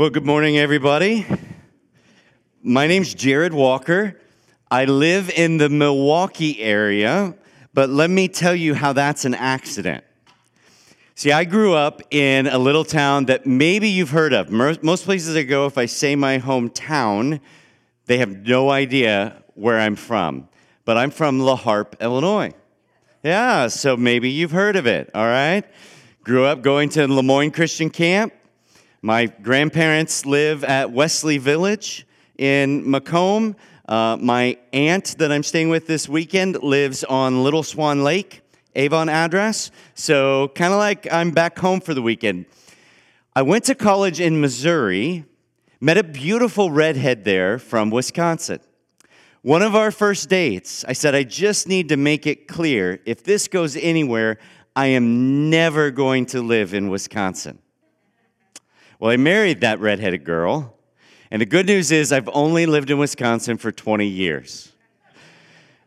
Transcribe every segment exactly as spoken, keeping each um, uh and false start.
Well, good morning, everybody. My name's Jared Walker. I live in the Milwaukee area, but let me tell you how that's an accident. See, I grew up in a little town that maybe you've heard of. Most places I go, if I say my hometown, they have no idea where I'm from. But I'm from La Harpe, Illinois. Yeah, so maybe you've heard of it, all right? Grew up going to Lemoyne Christian camp. My grandparents live at Wesley Village in Macomb. Uh, my aunt that I'm staying with this weekend lives on Little Swan Lake, Avon address. So kind of like I'm back home for the weekend. I went to college in Missouri, met a beautiful redhead there from Wisconsin. One of our first dates, I said, I just need to make it clear, if this goes anywhere, I am never going to live in Wisconsin. Well, I married that redheaded girl, and the good news is I've only lived in Wisconsin for twenty years.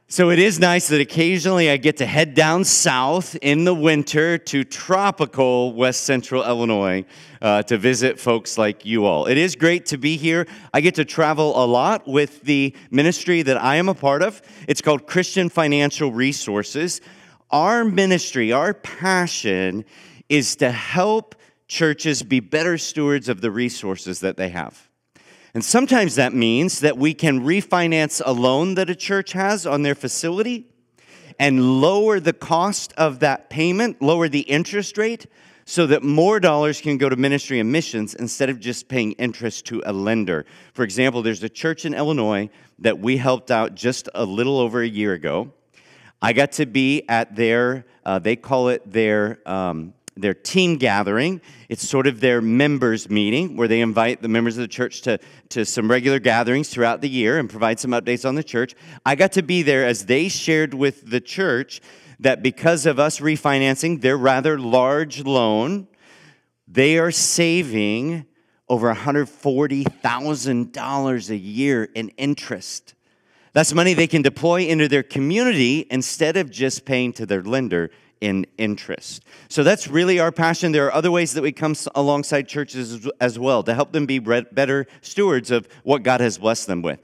So it is nice that occasionally I get to head down south in the winter to tropical West Central Illinois uh, to visit folks like you all. It is great to be here. I get to travel a lot with the ministry that I am a part of. It's called Christian Financial Resources. Our ministry, our passion is to help churches be better stewards of the resources that they have. And sometimes that means that we can refinance a loan that a church has on their facility and lower the cost of that payment, lower the interest rate, so that more dollars can go to ministry and missions instead of just paying interest to a lender. For example, there's a church in Illinois that we helped out just a little over a year ago. I got to be at their, uh, they call it their... Um, their team gathering. It's sort of their members meeting where they invite the members of the church to, to some regular gatherings throughout the year and provide some updates on the church. I got to be there as they shared with the church that because of us refinancing their rather large loan, they are saving over one hundred forty thousand dollars a year in interest. That's money they can deploy into their community instead of just paying to their lender in interest. So that's really our passion. There are other ways that we come alongside churches as well to help them be better stewards of what God has blessed them with.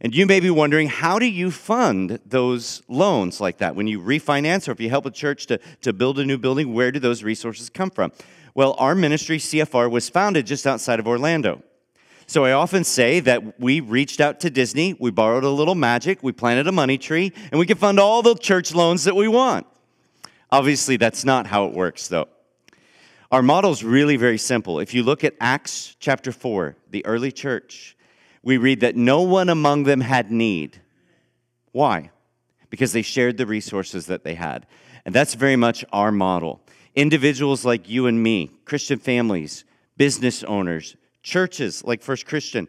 And you may be wondering, how do you fund those loans like that? When you refinance or if you help a church to, to build a new building, where do those resources come from? Well, our ministry, C F R, was founded just outside of Orlando. So I often say that we reached out to Disney, we borrowed a little magic, we planted a money tree, and we can fund all the church loans that we want. Obviously, that's not how it works, though. Our model is really very simple. If you look at Acts chapter four, the early church, we read that no one among them had need. Why? Because they shared the resources that they had. And that's very much our model. Individuals like you and me, Christian families, business owners, churches like First Christian,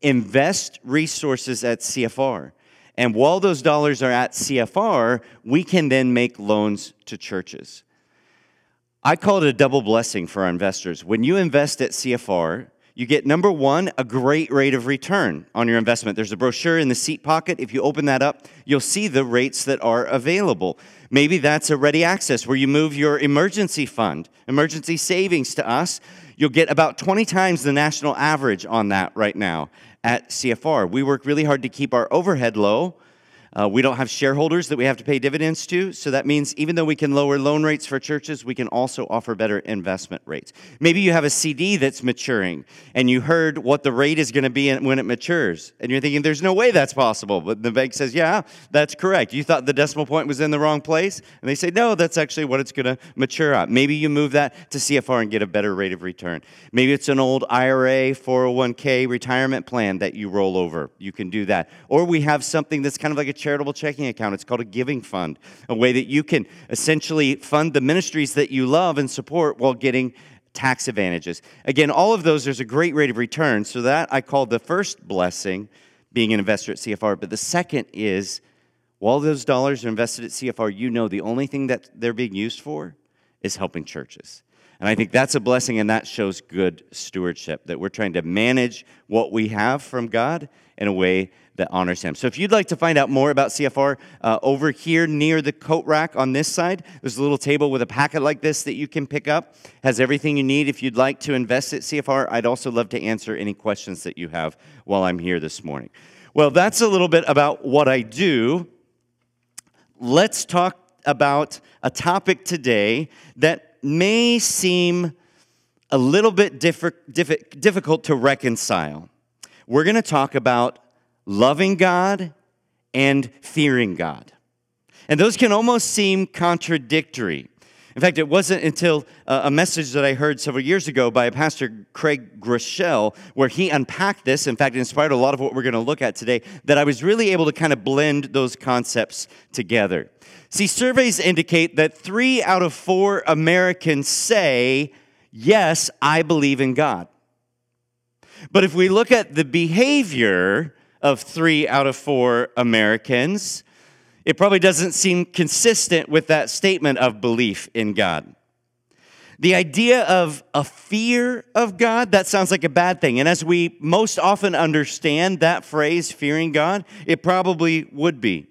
invest resources at C F R. And while those dollars are at C F R, we can then make loans to churches. I call it a double blessing for our investors. When you invest at C F R, you get, number one, a great rate of return on your investment. There's a brochure in the seat pocket. If you open that up, you'll see the rates that are available. Maybe that's a ready access where you move your emergency fund, emergency savings to us. You'll get about twenty times the national average on that right now at C F R. We work really hard to keep our overhead low. Uh, we don't have shareholders that we have to pay dividends to, so that means even though we can lower loan rates for churches, we can also offer better investment rates. Maybe you have a C D that's maturing, and you heard what the rate is going to be when it matures, and you're thinking, there's no way that's possible, but the bank says, yeah, that's correct. You thought the decimal point was in the wrong place, and they say, no, that's actually what it's going to mature at. Maybe you move that to C F R and get a better rate of return. Maybe it's an old I R A, four oh one k retirement plan that you roll over. You can do that. Or we have something that's kind of like a charitable checking account. It's called a giving fund, a way that you can essentially fund the ministries that you love and support while getting tax advantages. Again, all of those, there's a great rate of return. So that I call the first blessing, being an investor at C F R. But the second is, while those dollars are invested at C F R, you know the only thing that they're being used for is helping churches. And I think that's a blessing, and that shows good stewardship, that we're trying to manage what we have from God in a way that honors him. So if you'd like to find out more about C F R, uh, over here near the coat rack on this side, there's a little table with a packet like this that you can pick up. It has everything you need. If you'd like to invest at C F R, I'd also love to answer any questions that you have while I'm here this morning. Well, that's a little bit about what I do. Let's talk about a topic today that may seem a little bit diff- diff- difficult to reconcile. We're going to talk about loving God and fearing God. And those can almost seem contradictory. In fact, it wasn't until a message that I heard several years ago by Pastor Craig Groeschel, where he unpacked this, in fact, it inspired a lot of what we're going to look at today, that I was really able to kind of blend those concepts together. See, surveys indicate that three out of four Americans say, yes, I believe in God. But if we look at the behavior of three out of four Americans, it probably doesn't seem consistent with that statement of belief in God. The idea of a fear of God, that sounds like a bad thing. And as we most often understand that phrase, fearing God, it probably would be.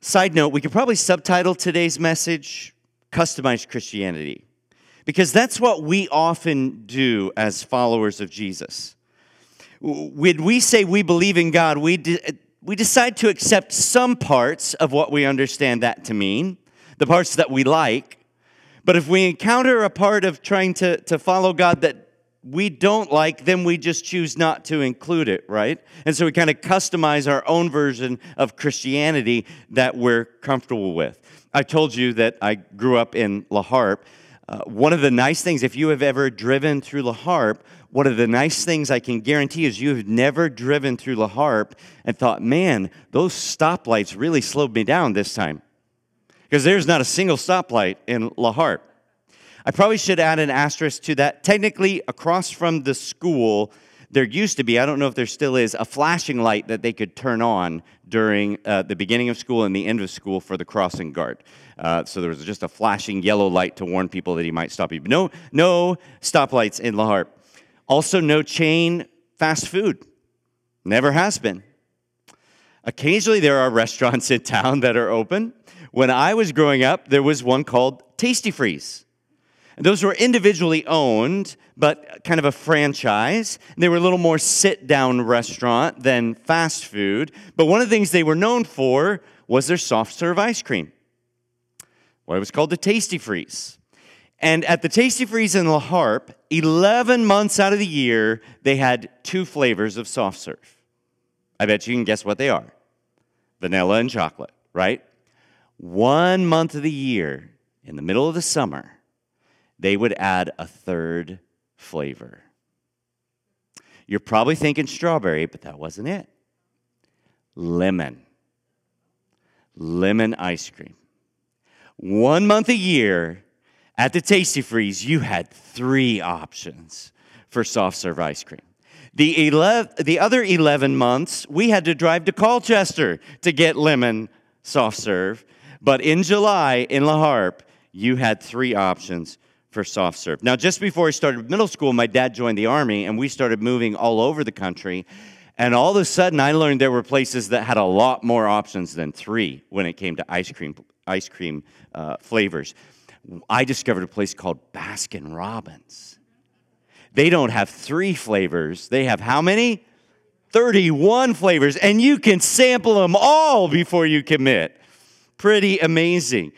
Side note, we could probably subtitle today's message, Customized Christianity, because that's what we often do as followers of Jesus. When we say we believe in God, we do... We decide to accept some parts of what we understand that to mean, the parts that we like. But if we encounter a part of trying to, to follow God that we don't like, then we just choose not to include it, right? And so we kind of customize our own version of Christianity that we're comfortable with. I told you that I grew up in La Harpe. Uh, one of the nice things, if you have ever driven through La Harpe, one of the nice things I can guarantee is you have never driven through La Harpe and thought, man, those stoplights really slowed me down this time. Because there's not a single stoplight in La Harpe. I probably should add an asterisk to that. Technically, across from the school, there used to be, I don't know if there still is, a flashing light that they could turn on during uh, the beginning of school and the end of school for the crossing guard. Uh, so there was just a flashing yellow light to warn people that he might stop you. But no, no stoplights in La Harpe. Also, no chain fast food. Never has been. Occasionally, there are restaurants in town that are open. When I was growing up, there was one called Tasty Freeze. And those were individually owned, but kind of a franchise. And they were a little more sit-down restaurant than fast food. But one of the things they were known for was their soft-serve ice cream. Well, it was called the Tasty Freeze. And at the Tasty Freeze in La Harpe, eleven months out of the year, they had two flavors of soft serve. I bet you can guess what they are. Vanilla and chocolate, right? One month of the year, in the middle of the summer, they would add a third flavor. You're probably thinking strawberry, but that wasn't it. Lemon. Lemon ice cream. One month a year, at the Tasty Freeze, you had three options for soft-serve ice cream. The, eleven, the other eleven months, we had to drive to Colchester to get lemon soft-serve. But in July, in La Harpe, you had three options for soft-serve. Now, just before I started middle school, my dad joined the Army, and we started moving all over the country. And all of a sudden, I learned there were places that had a lot more options than three when it came to ice cream, ice cream uh, flavors. I discovered a place called Baskin Robbins. They don't have three flavors. They have how many? thirty-one flavors. And you can sample them all before you commit. Pretty amazing.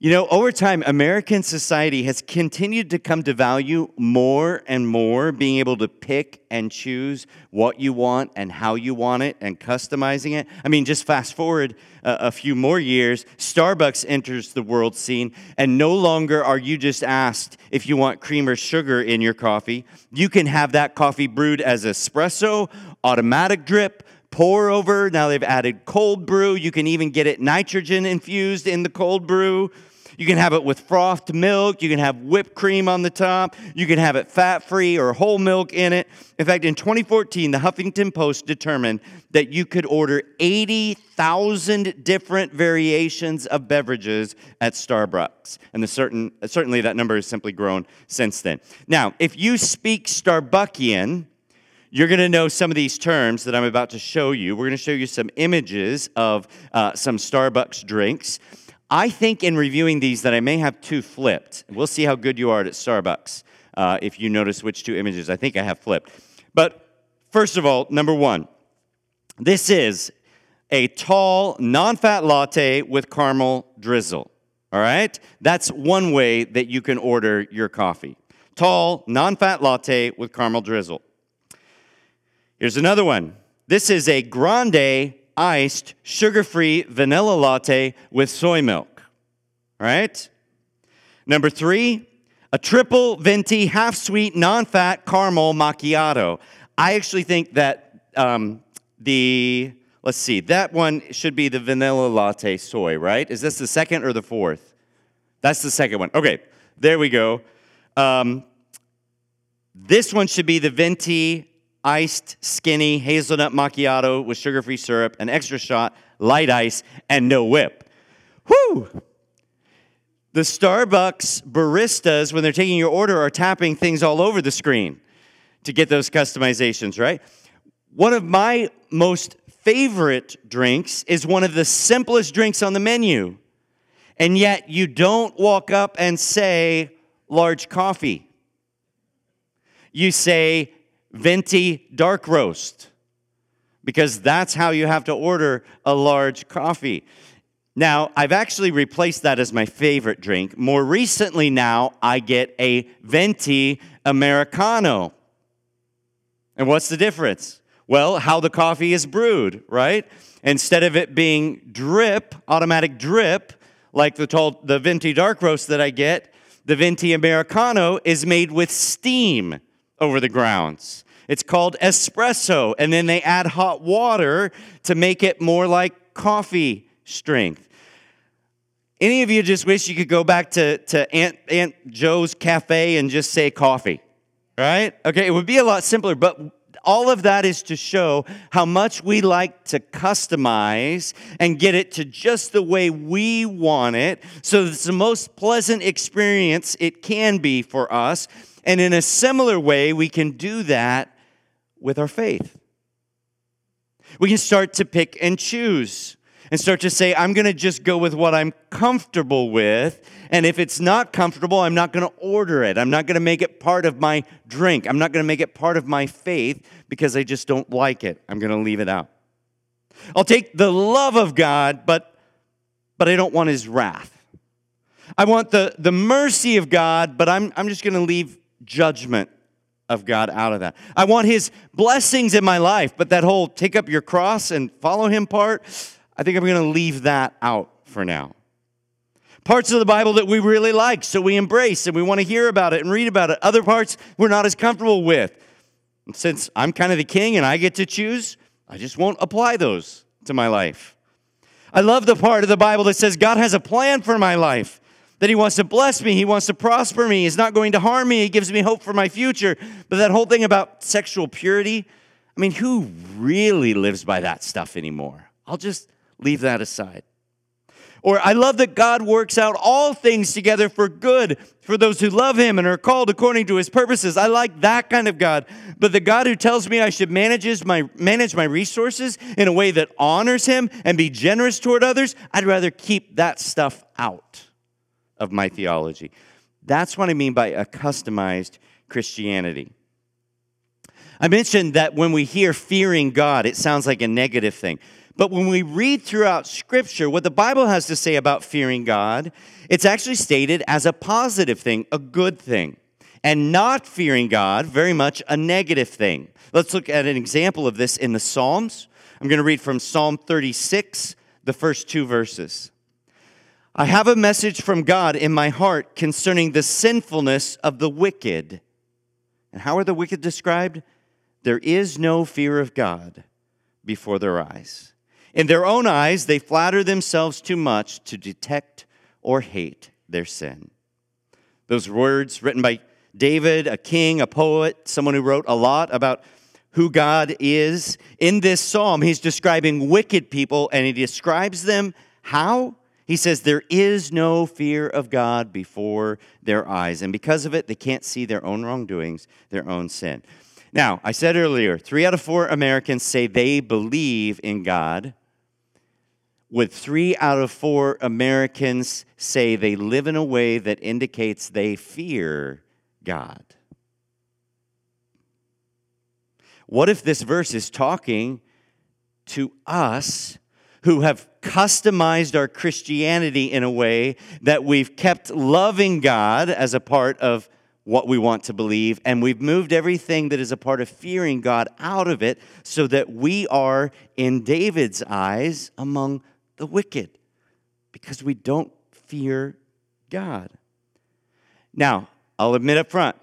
You know, over time, American society has continued to come to value more and more being able to pick and choose what you want and how you want it and customizing it. I mean, just fast forward uh, a few more years, Starbucks enters the world scene, and no longer are you just asked if you want cream or sugar in your coffee. You can have that coffee brewed as espresso, automatic drip, pour over. Now they've added cold brew. You can even get it nitrogen infused in the cold brew. You can have it with frothed milk. You can have whipped cream on the top. You can have it fat-free or whole milk in it. In fact, in twenty fourteen, the Huffington Post determined that you could order eighty thousand different variations of beverages at Starbucks. And the certain, certainly that number has simply grown since then. Now, if you speak Starbuckian, you're going to know some of these terms that I'm about to show you. We're going to show you some images of uh, some Starbucks drinks. I think in reviewing these that I may have two flipped. We'll see how good you are at Starbucks uh, if you notice which two images. I think I have flipped. But first of all, number one, this is a tall, non-fat latte with caramel drizzle. All right? That's one way that you can order your coffee. Tall, non-fat latte with caramel drizzle. Here's another one. This is a grande iced sugar-free vanilla latte with soy milk. All right? Number three, a triple venti half-sweet non-fat caramel macchiato. I actually think that um, the, let's see, that one should be the vanilla latte soy, right? Is this the second or the fourth? That's the second one. Okay, there we go. Um, this one should be the venti iced, skinny, hazelnut macchiato with sugar-free syrup, an extra shot, light ice, and no whip. Whoo! The Starbucks baristas, when they're taking your order, are tapping things all over the screen to get those customizations, right? One of my most favorite drinks is one of the simplest drinks on the menu, and yet you don't walk up and say, large coffee. You say, venti dark roast, because that's how you have to order a large coffee. Now, I've actually replaced that as my favorite drink. More recently now, I get a venti Americano. And what's the difference? Well, how the coffee is brewed, right? Instead of it being drip, automatic drip, like the, tall, the venti dark roast that I get, the venti Americano is made with steam over the grounds. It's called espresso, and then they add hot water to make it more like coffee strength. Any of you just wish you could go back to, to Aunt, Aunt Joe's Cafe and just say coffee, right? Okay, it would be a lot simpler, but all of that is to show how much we like to customize and get it to just the way we want it, so that it's the most pleasant experience it can be for us. And in a similar way, we can do that with our faith. We can start to pick and choose and start to say, I'm going to just go with what I'm comfortable with. And if it's not comfortable, I'm not going to order it. I'm not going to make it part of my drink. I'm not going to make it part of my faith because I just don't like it. I'm going to leave it out. I'll take the love of God, but but I don't want his wrath. I want the, the mercy of God, but I'm, I'm just going to leave judgment of God out of that. I want his blessings in my life, but that whole take up your cross and follow him part, I think I'm going to leave that out for now. Parts of the Bible that we really like, so we embrace and we want to hear about it and read about it. Other parts we're not as comfortable with. And since I'm kind of the king and I get to choose, I just won't apply those to my life. I love the part of the Bible that says God has a plan for my life, that he wants to bless me, he wants to prosper me, he's not going to harm me, he gives me hope for my future. But that whole thing about sexual purity, I mean, who really lives by that stuff anymore? I'll just leave that aside. Or I love that God works out all things together for good for those who love him and are called according to his purposes. I like that kind of God. But the God who tells me I should manage my, manage my resources in a way that honors him and be generous toward others, I'd rather keep that stuff out of my theology. That's what I mean by a customized Christianity. I mentioned that when we hear fearing God, it sounds like a negative thing. But when we read throughout Scripture what the Bible has to say about fearing God, it's actually stated as a positive thing, a good thing, and not fearing God, very much a negative thing. Let's look at an example of this in the Psalms. I'm going to read from Psalm thirty-six, the first two verses. I have a message from God in my heart concerning the sinfulness of the wicked. And how are the wicked described? There is no fear of God before their eyes. In their own eyes, they flatter themselves too much to detect or hate their sin. Those words written by David, a king, a poet, someone who wrote a lot about who God is. In this psalm, he's describing wicked people, and he describes them how? He says, there is no fear of God before their eyes. And because of it, they can't see their own wrongdoings, their own sin. Now, I said earlier, three out of four Americans say they believe in God, with three out of four Americans say they live in a way that indicates they fear God. What if this verse is talking to us who have customized our Christianity in a way that we've kept loving God as a part of what we want to believe, and we've moved everything that is a part of fearing God out of it so that we are, in David's eyes, among the wicked because we don't fear God? Now, I'll admit up front,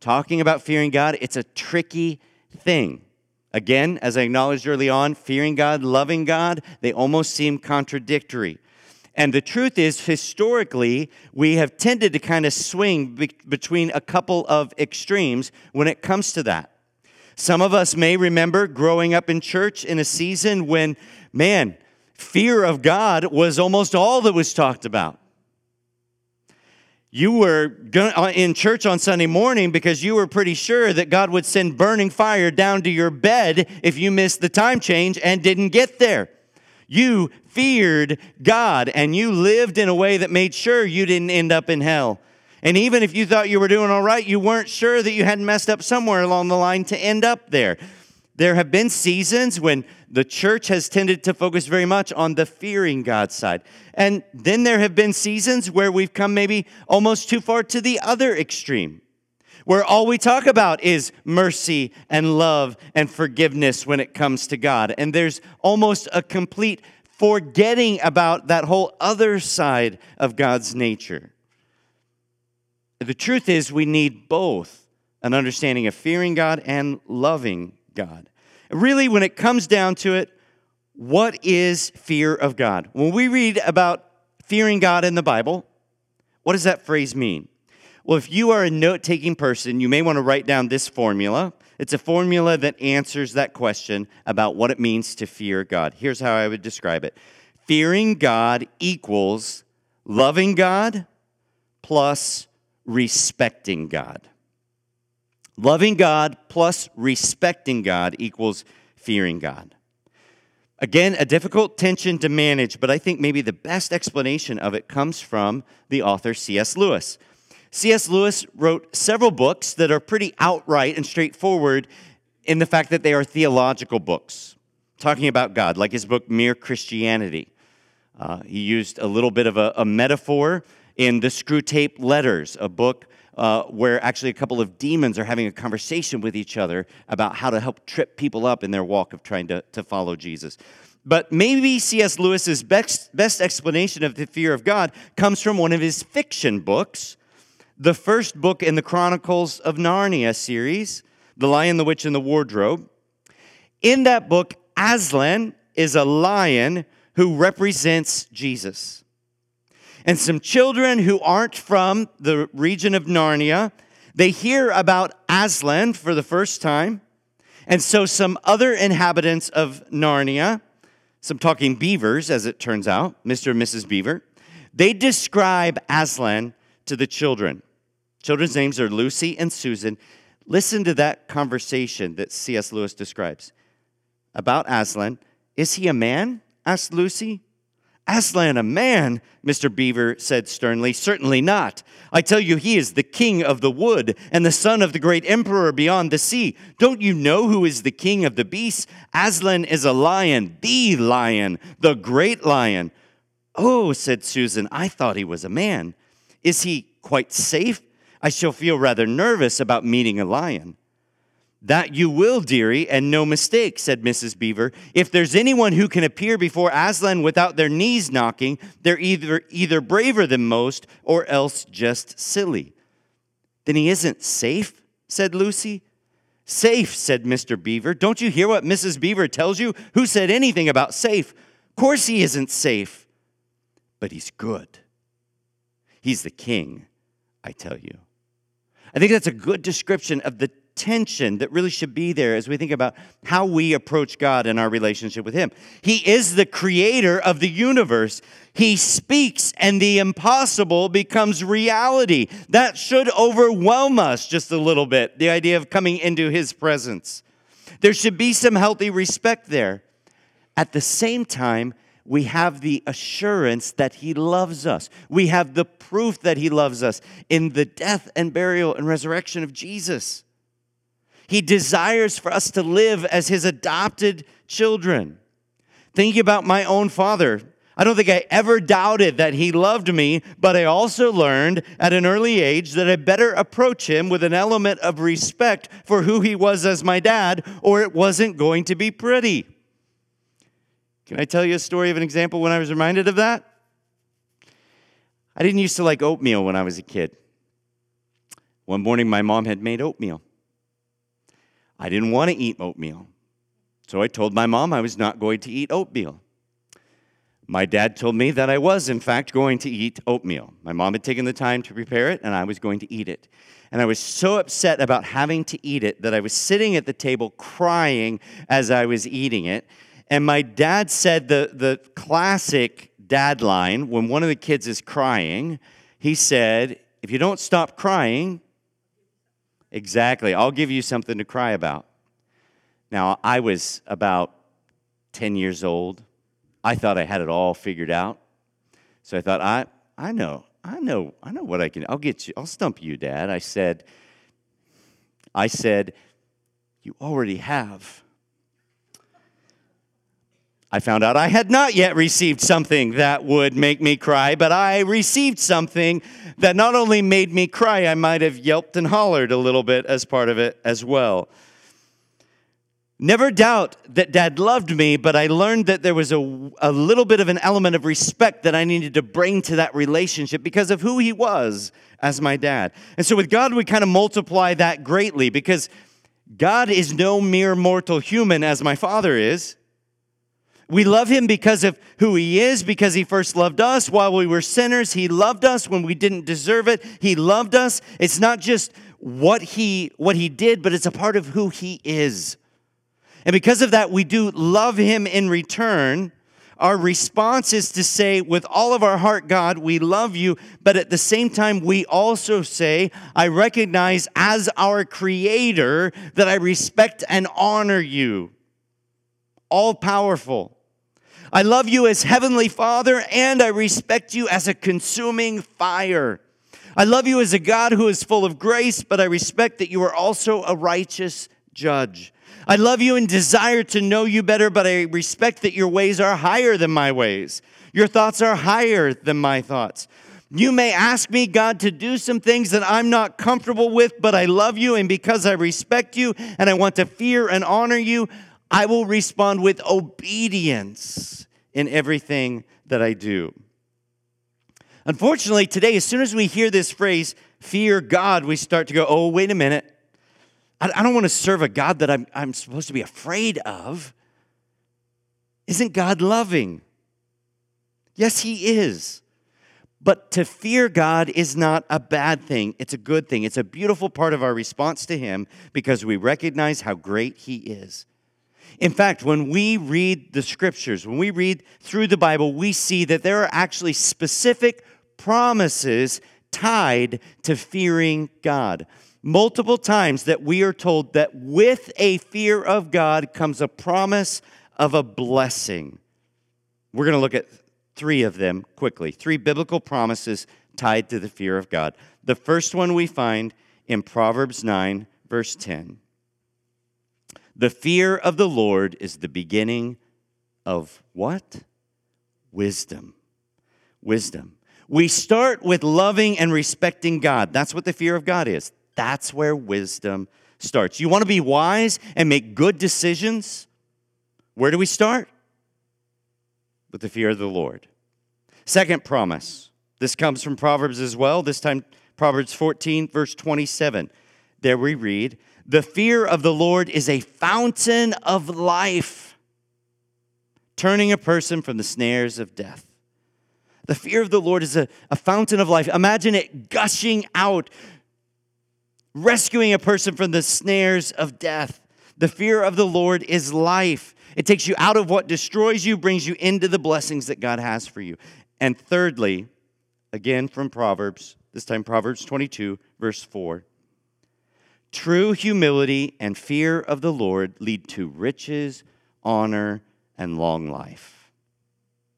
talking about fearing God, it's a tricky thing. Again, as I acknowledged early on, fearing God, loving God, they almost seem contradictory. And the truth is, historically, we have tended to kind of swing be- between a couple of extremes when it comes to that. Some of us may remember growing up in church in a season when, man, fear of God was almost all that was talked about. You were in church on Sunday morning because you were pretty sure that God would send burning fire down to your bed if you missed the time change and didn't get there. You feared God, and you lived in a way that made sure you didn't end up in hell. And even if you thought you were doing all right, you weren't sure that you hadn't messed up somewhere along the line to end up there. There have been seasons when the church has tended to focus very much on the fearing God side. And then there have been seasons where we've come maybe almost too far to the other extreme, where all we talk about is mercy and love and forgiveness when it comes to God. And there's almost a complete forgetting about that whole other side of God's nature. The truth is, we need both an understanding of fearing God and loving God. Really, when it comes down to it, what is fear of God? When we read about fearing God in the Bible, what does that phrase mean? Well, if you are a note-taking person, you may want to write down this formula. It's a formula that answers that question about what it means to fear God. Here's how I would describe it. Fearing God equals loving God plus respecting God. Loving God plus respecting God equals fearing God. Again, a difficult tension to manage, but I think maybe the best explanation of it comes from the author C S. Lewis. C S. Lewis wrote several books that are pretty outright and straightforward in the fact that they are theological books, talking about God, like his book Mere Christianity. Uh, he used a little bit of a, a metaphor in the Screwtape Letters, a book Uh, where actually a couple of demons are having a conversation with each other about how to help trip people up in their walk of trying to, to follow Jesus. But maybe C S. Lewis's best, best explanation of the fear of God comes from one of his fiction books, the first book in the Chronicles of Narnia series, The Lion, the Witch, and the Wardrobe. In that book, Aslan is a lion who represents Jesus. And some children who aren't from the region of Narnia, they hear about Aslan for the first time. And so some other inhabitants of Narnia, some talking beavers, as it turns out, Mister and Missus Beaver, they describe Aslan to the children. Children's names are Lucy and Susan. Listen to that conversation that C S. Lewis describes about Aslan. "Is he a man?" asked Lucy. "Aslan, a man," Mister Beaver said sternly. "Certainly not. I tell you, he is the king of the wood and the son of the great emperor beyond the sea. Don't you know who is the king of the beasts? Aslan is a lion, the lion, the great lion." "Oh," said Susan, "I thought he was a man. Is he quite safe? I shall feel rather nervous about meeting a lion." "That you will, dearie, and no mistake," said Missus Beaver. "If there's anyone who can appear before Aslan without their knees knocking, they're either either braver than most or else just silly." "Then he isn't safe?" said Lucy. "Safe," said Mister Beaver. "Don't you hear what Missus Beaver tells you? Who said anything about safe? Of course he isn't safe. But he's good. He's the king, I tell you. I think that's a good description of the tension that really should be there as we think about how we approach God in our relationship with him. He is the creator of the universe. He speaks and the impossible becomes reality. That should overwhelm us just a little bit, the idea of coming into his presence. There should be some healthy respect there. At the same time, we have the assurance that he loves us. We have the proof that he loves us in the death and burial and resurrection of Jesus. He desires for us to live as his adopted children. Thinking about my own father, I don't think I ever doubted that he loved me, but I also learned at an early age that I better approach him with an element of respect for who he was as my dad, or it wasn't going to be pretty. Can I tell you a story of an example when I was reminded of that? I didn't used to like oatmeal when I was a kid. One morning, my mom had made oatmeal. I didn't want to eat oatmeal, so I told my mom I was not going to eat oatmeal. My dad told me that I was, in fact, going to eat oatmeal. My mom had taken the time to prepare it, and I was going to eat it. And I was so upset about having to eat it that I was sitting at the table crying as I was eating it. And my dad said the, the classic dad line, when one of the kids is crying, he said, "If you don't stop crying..." Exactly. "I'll give you something to cry about." Now, I was about ten years old. I thought I had it all figured out. So I thought, I I know, I know, I know what I can, I'll get you, I'll stump you, Dad. I said, I said, "You already have." I found out I had not yet received something that would make me cry, but I received something that not only made me cry, I might have yelped and hollered a little bit as part of it as well. Never doubt that Dad loved me, but I learned that there was a, a little bit of an element of respect that I needed to bring to that relationship because of who he was as my dad. And so with God, we kind of multiply that greatly because God is no mere mortal human as my father is. We love him because of who he is, because he first loved us while we were sinners. He loved us when we didn't deserve it. He loved us. It's not just what he what he did, but it's a part of who he is. And because of that, we do love him in return. Our response is to say, with all of our heart, "God, we love you." But at the same time, we also say, "I recognize as our creator that I respect and honor you, all-powerful. I love you as Heavenly Father, and I respect you as a consuming fire. I love you as a God who is full of grace, but I respect that you are also a righteous judge. I love you and desire to know you better, but I respect that your ways are higher than my ways. Your thoughts are higher than my thoughts. You may ask me, God, to do some things that I'm not comfortable with, but I love you, and because I respect you and I want to fear and honor you, I will respond with obedience in everything that I do." Unfortunately, today, as soon as we hear this phrase, "fear God," we start to go, "Oh, wait a minute. I don't want to serve a God that I'm, I'm supposed to be afraid of. Isn't God loving?" Yes, he is. But to fear God is not a bad thing. It's a good thing. It's a beautiful part of our response to him because we recognize how great he is. In fact, when we read the scriptures, when we read through the Bible, we see that there are actually specific promises tied to fearing God. Multiple times that we are told that with a fear of God comes a promise of a blessing. We're going to look at three of them quickly. Three biblical promises tied to the fear of God. The first one we find in Proverbs nine, verse ten. "The fear of the Lord is the beginning of" what? Wisdom. Wisdom. We start with loving and respecting God. That's what the fear of God is. That's where wisdom starts. You want to be wise and make good decisions? Where do we start? With the fear of the Lord. Second promise. This comes from Proverbs as well. This time, Proverbs fourteen, verse twenty-seven. There we read, "The fear of the Lord is a fountain of life, turning a person from the snares of death." The fear of the Lord is a, a fountain of life. Imagine it gushing out, rescuing a person from the snares of death. The fear of the Lord is life. It takes you out of what destroys you, brings you into the blessings that God has for you. And thirdly, again from Proverbs, this time Proverbs twenty-two, verse four. True humility and fear of the Lord lead to riches, honor, and long life.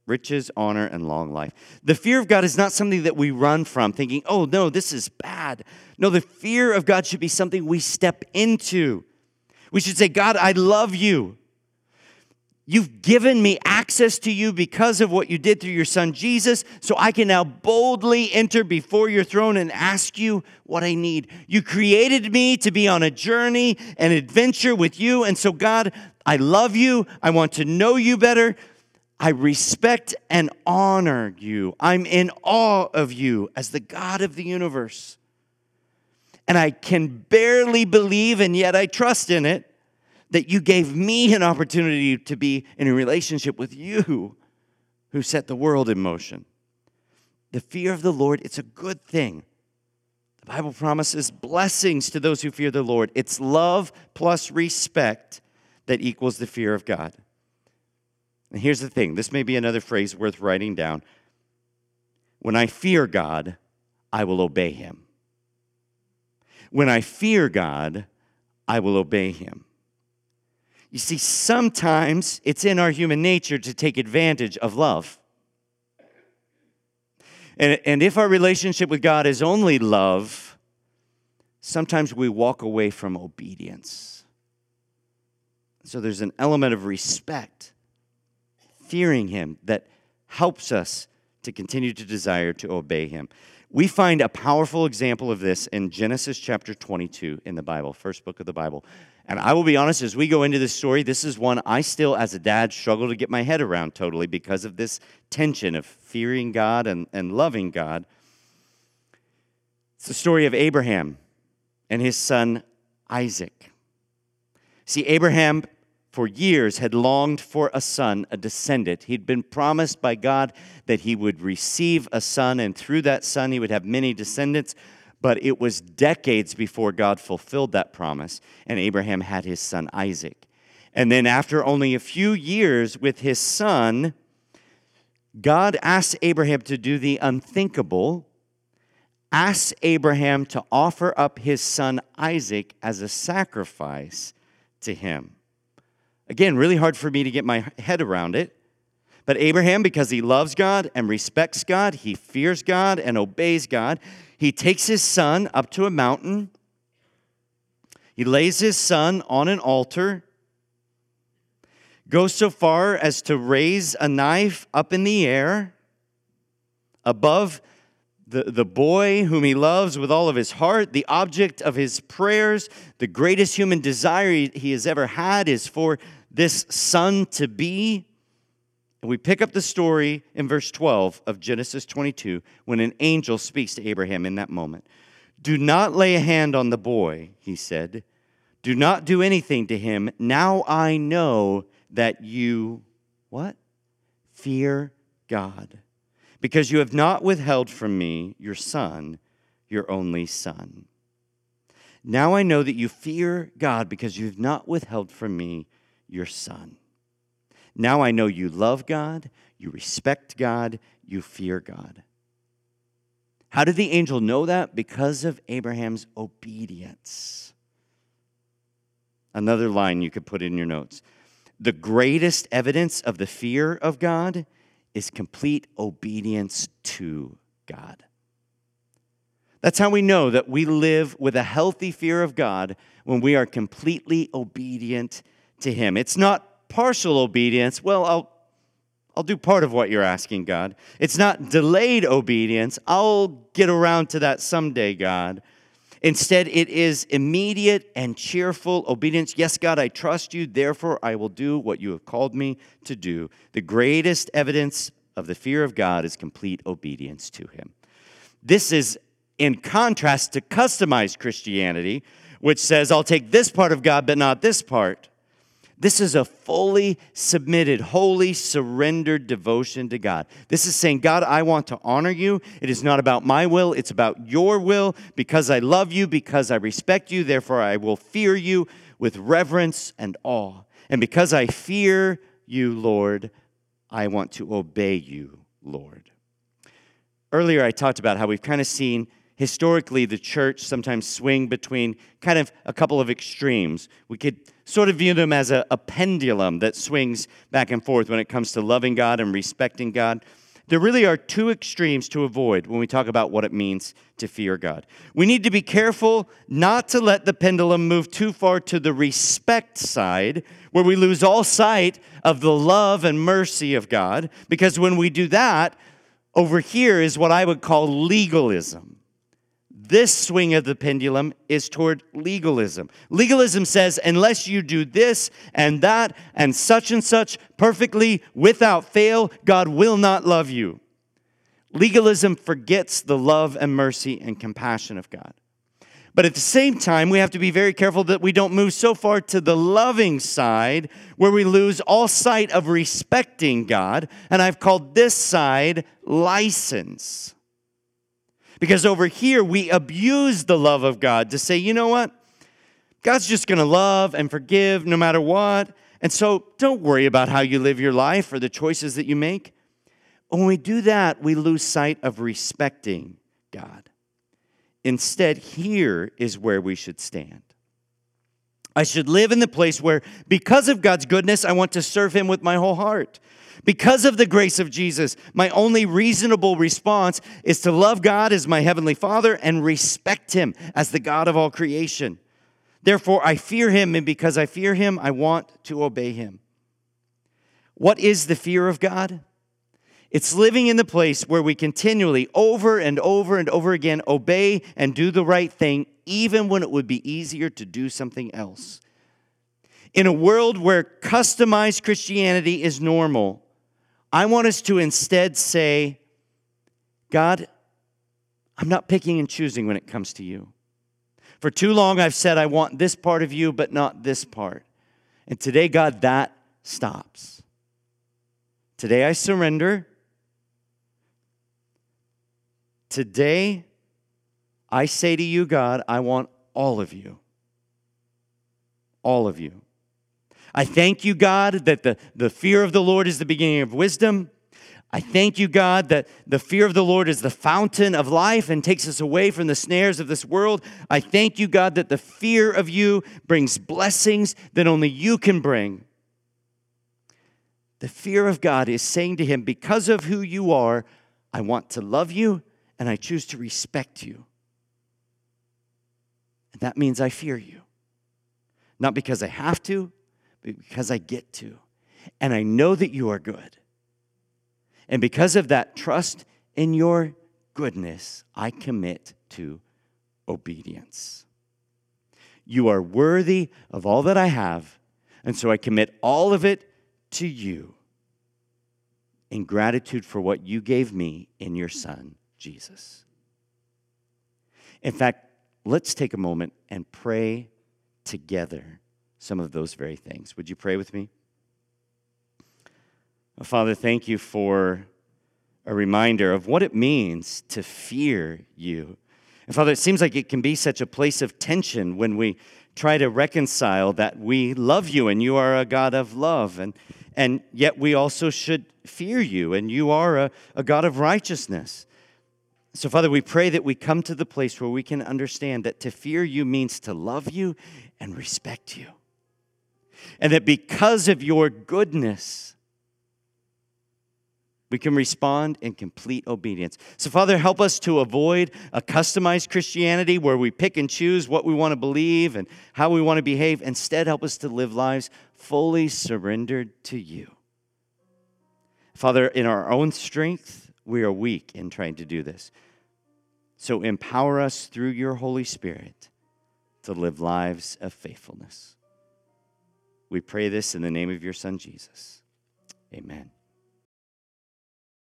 Riches, honor, and long life. The fear of God is not something that we run from, thinking, oh, no, this is bad. No, the fear of God should be something we step into. We should say, God, I love you. You've given me access to you because of what you did through your son Jesus, so I can now boldly enter before your throne and ask you what I need. You created me to be on a journey, an adventure with you, and so God, I love you. I want to know you better. I respect and honor you. I'm in awe of you as the God of the universe. And I can barely believe, and yet I trust in it, that you gave me an opportunity to be in a relationship with you who set the world in motion. The fear of the Lord, it's a good thing. The Bible promises blessings to those who fear the Lord. It's love plus respect that equals the fear of God. And here's the thing. This may be another phrase worth writing down. When I fear God, I will obey him. When I fear God, I will obey him. You see, sometimes it's in our human nature to take advantage of love. And, and if our relationship with God is only love, sometimes we walk away from obedience. So there's an element of respect, fearing him, that helps us to continue to desire to obey him. We find a powerful example of this in Genesis chapter twenty-two in the Bible, first book of the Bible. And I will be honest, as we go into this story, this is one I still, as a dad, struggle to get my head around totally because of this tension of fearing God and, and loving God. It's the story of Abraham and his son Isaac. See, Abraham for years had longed for a son, a descendant. He'd been promised by God that he would receive a son, and through that son he would have many descendants. But it was decades before God fulfilled that promise, and Abraham had his son Isaac. And then after only a few years with his son, God asked Abraham to do the unthinkable, asked Abraham to offer up his son Isaac as a sacrifice to him. Again, really hard for me to get my head around it. But Abraham, because he loves God and respects God, he fears God and obeys God, he takes his son up to a mountain. He lays his son on an altar, goes so far as to raise a knife up in the air above the, the boy whom he loves with all of his heart, the object of his prayers, the greatest human desire he has ever had is for this son to be. We pick up the story in verse twelve of Genesis twenty-two when an angel speaks to Abraham in that moment. Do not lay a hand on the boy, he said. Do not do anything to him. Now I know that you, what? Fear God, because you have not withheld from me your son, your only son. Now I know that you fear God because you have not withheld from me your son. Now I know you love God, you respect God, you fear God. How did the angel know that? Because of Abraham's obedience. Another line you could put in your notes. The greatest evidence of the fear of God is complete obedience to God. That's how we know that we live with a healthy fear of God, when we are completely obedient to him. It's not partial obedience. Well, I'll I'll do part of what you're asking, God. It's not delayed obedience. I'll get around to that someday, God. Instead, it is immediate and cheerful obedience. Yes, God, I trust you. Therefore, I will do what you have called me to do. The greatest evidence of the fear of God is complete obedience to him. This is in contrast to customized Christianity, which says, I'll take this part of God, but not this part. This is a fully submitted, wholly surrendered devotion to God. This is saying, God, I want to honor you. It is not about my will. It's about your will. Because I love you, because I respect you, therefore I will fear you with reverence and awe. And because I fear you, Lord, I want to obey you, Lord. Earlier I talked about how we've kind of seen historically the church sometimes swing between kind of a couple of extremes. We could sort of view them as a, a pendulum that swings back and forth when it comes to loving God and respecting God. There really are two extremes to avoid when we talk about what it means to fear God. We need to be careful not to let the pendulum move too far to the respect side, where we lose all sight of the love and mercy of God, because when we do that, over here is what I would call legalism. This swing of the pendulum is toward legalism. Legalism says, unless you do this and that and such and such perfectly without fail, God will not love you. Legalism forgets the love and mercy and compassion of God. But at the same time, we have to be very careful that we don't move so far to the loving side where we lose all sight of respecting God. And I've called this side license. Because over here, we abuse the love of God to say, you know what? God's just going to love and forgive no matter what. And so don't worry about how you live your life or the choices that you make. When we do that, we lose sight of respecting God. Instead, here is where we should stand. I should live in the place where, because of God's goodness, I want to serve him with my whole heart. Because of the grace of Jesus, my only reasonable response is to love God as my heavenly Father and respect him as the God of all creation. Therefore, I fear him, and because I fear him, I want to obey him. What is the fear of God? It's living in the place where we continually, over and over and over again, obey and do the right thing, even when it would be easier to do something else. In a world where customized Christianity is normal, I want us to instead say, God, I'm not picking and choosing when it comes to you. For too long, I've said, I want this part of you, but not this part. And today, God, that stops. Today, I surrender. Today, I say to you, God, I want all of you. All of you. I thank you, God, that the, the fear of the Lord is the beginning of wisdom. I thank you, God, that the fear of the Lord is the fountain of life and takes us away from the snares of this world. I thank you, God, that the fear of you brings blessings that only you can bring. The fear of God is saying to him, because of who you are, I want to love you and I choose to respect you. And that means I fear you. Not because I have to, because I get to, and I know that you are good. And because of that trust in your goodness, I commit to obedience. You are worthy of all that I have, and so I commit all of it to you in gratitude for what you gave me in your Son, Jesus. In fact, let's take a moment and pray together some of those very things. Would you pray with me? Father, thank you for a reminder of what it means to fear you. And Father, it seems like it can be such a place of tension when we try to reconcile that we love you and you are a God of love, and, and yet we also should fear you, and you are a, a God of righteousness. So, Father, we pray that we come to the place where we can understand that to fear you means to love you and respect you. And that because of your goodness, we can respond in complete obedience. So, Father, help us to avoid a customized Christianity where we pick and choose what we want to believe and how we want to behave. Instead, help us to live lives fully surrendered to you. Father, in our own strength, we are weak in trying to do this. So empower us through your Holy Spirit to live lives of faithfulness. We pray this in the name of your Son, Jesus. Amen.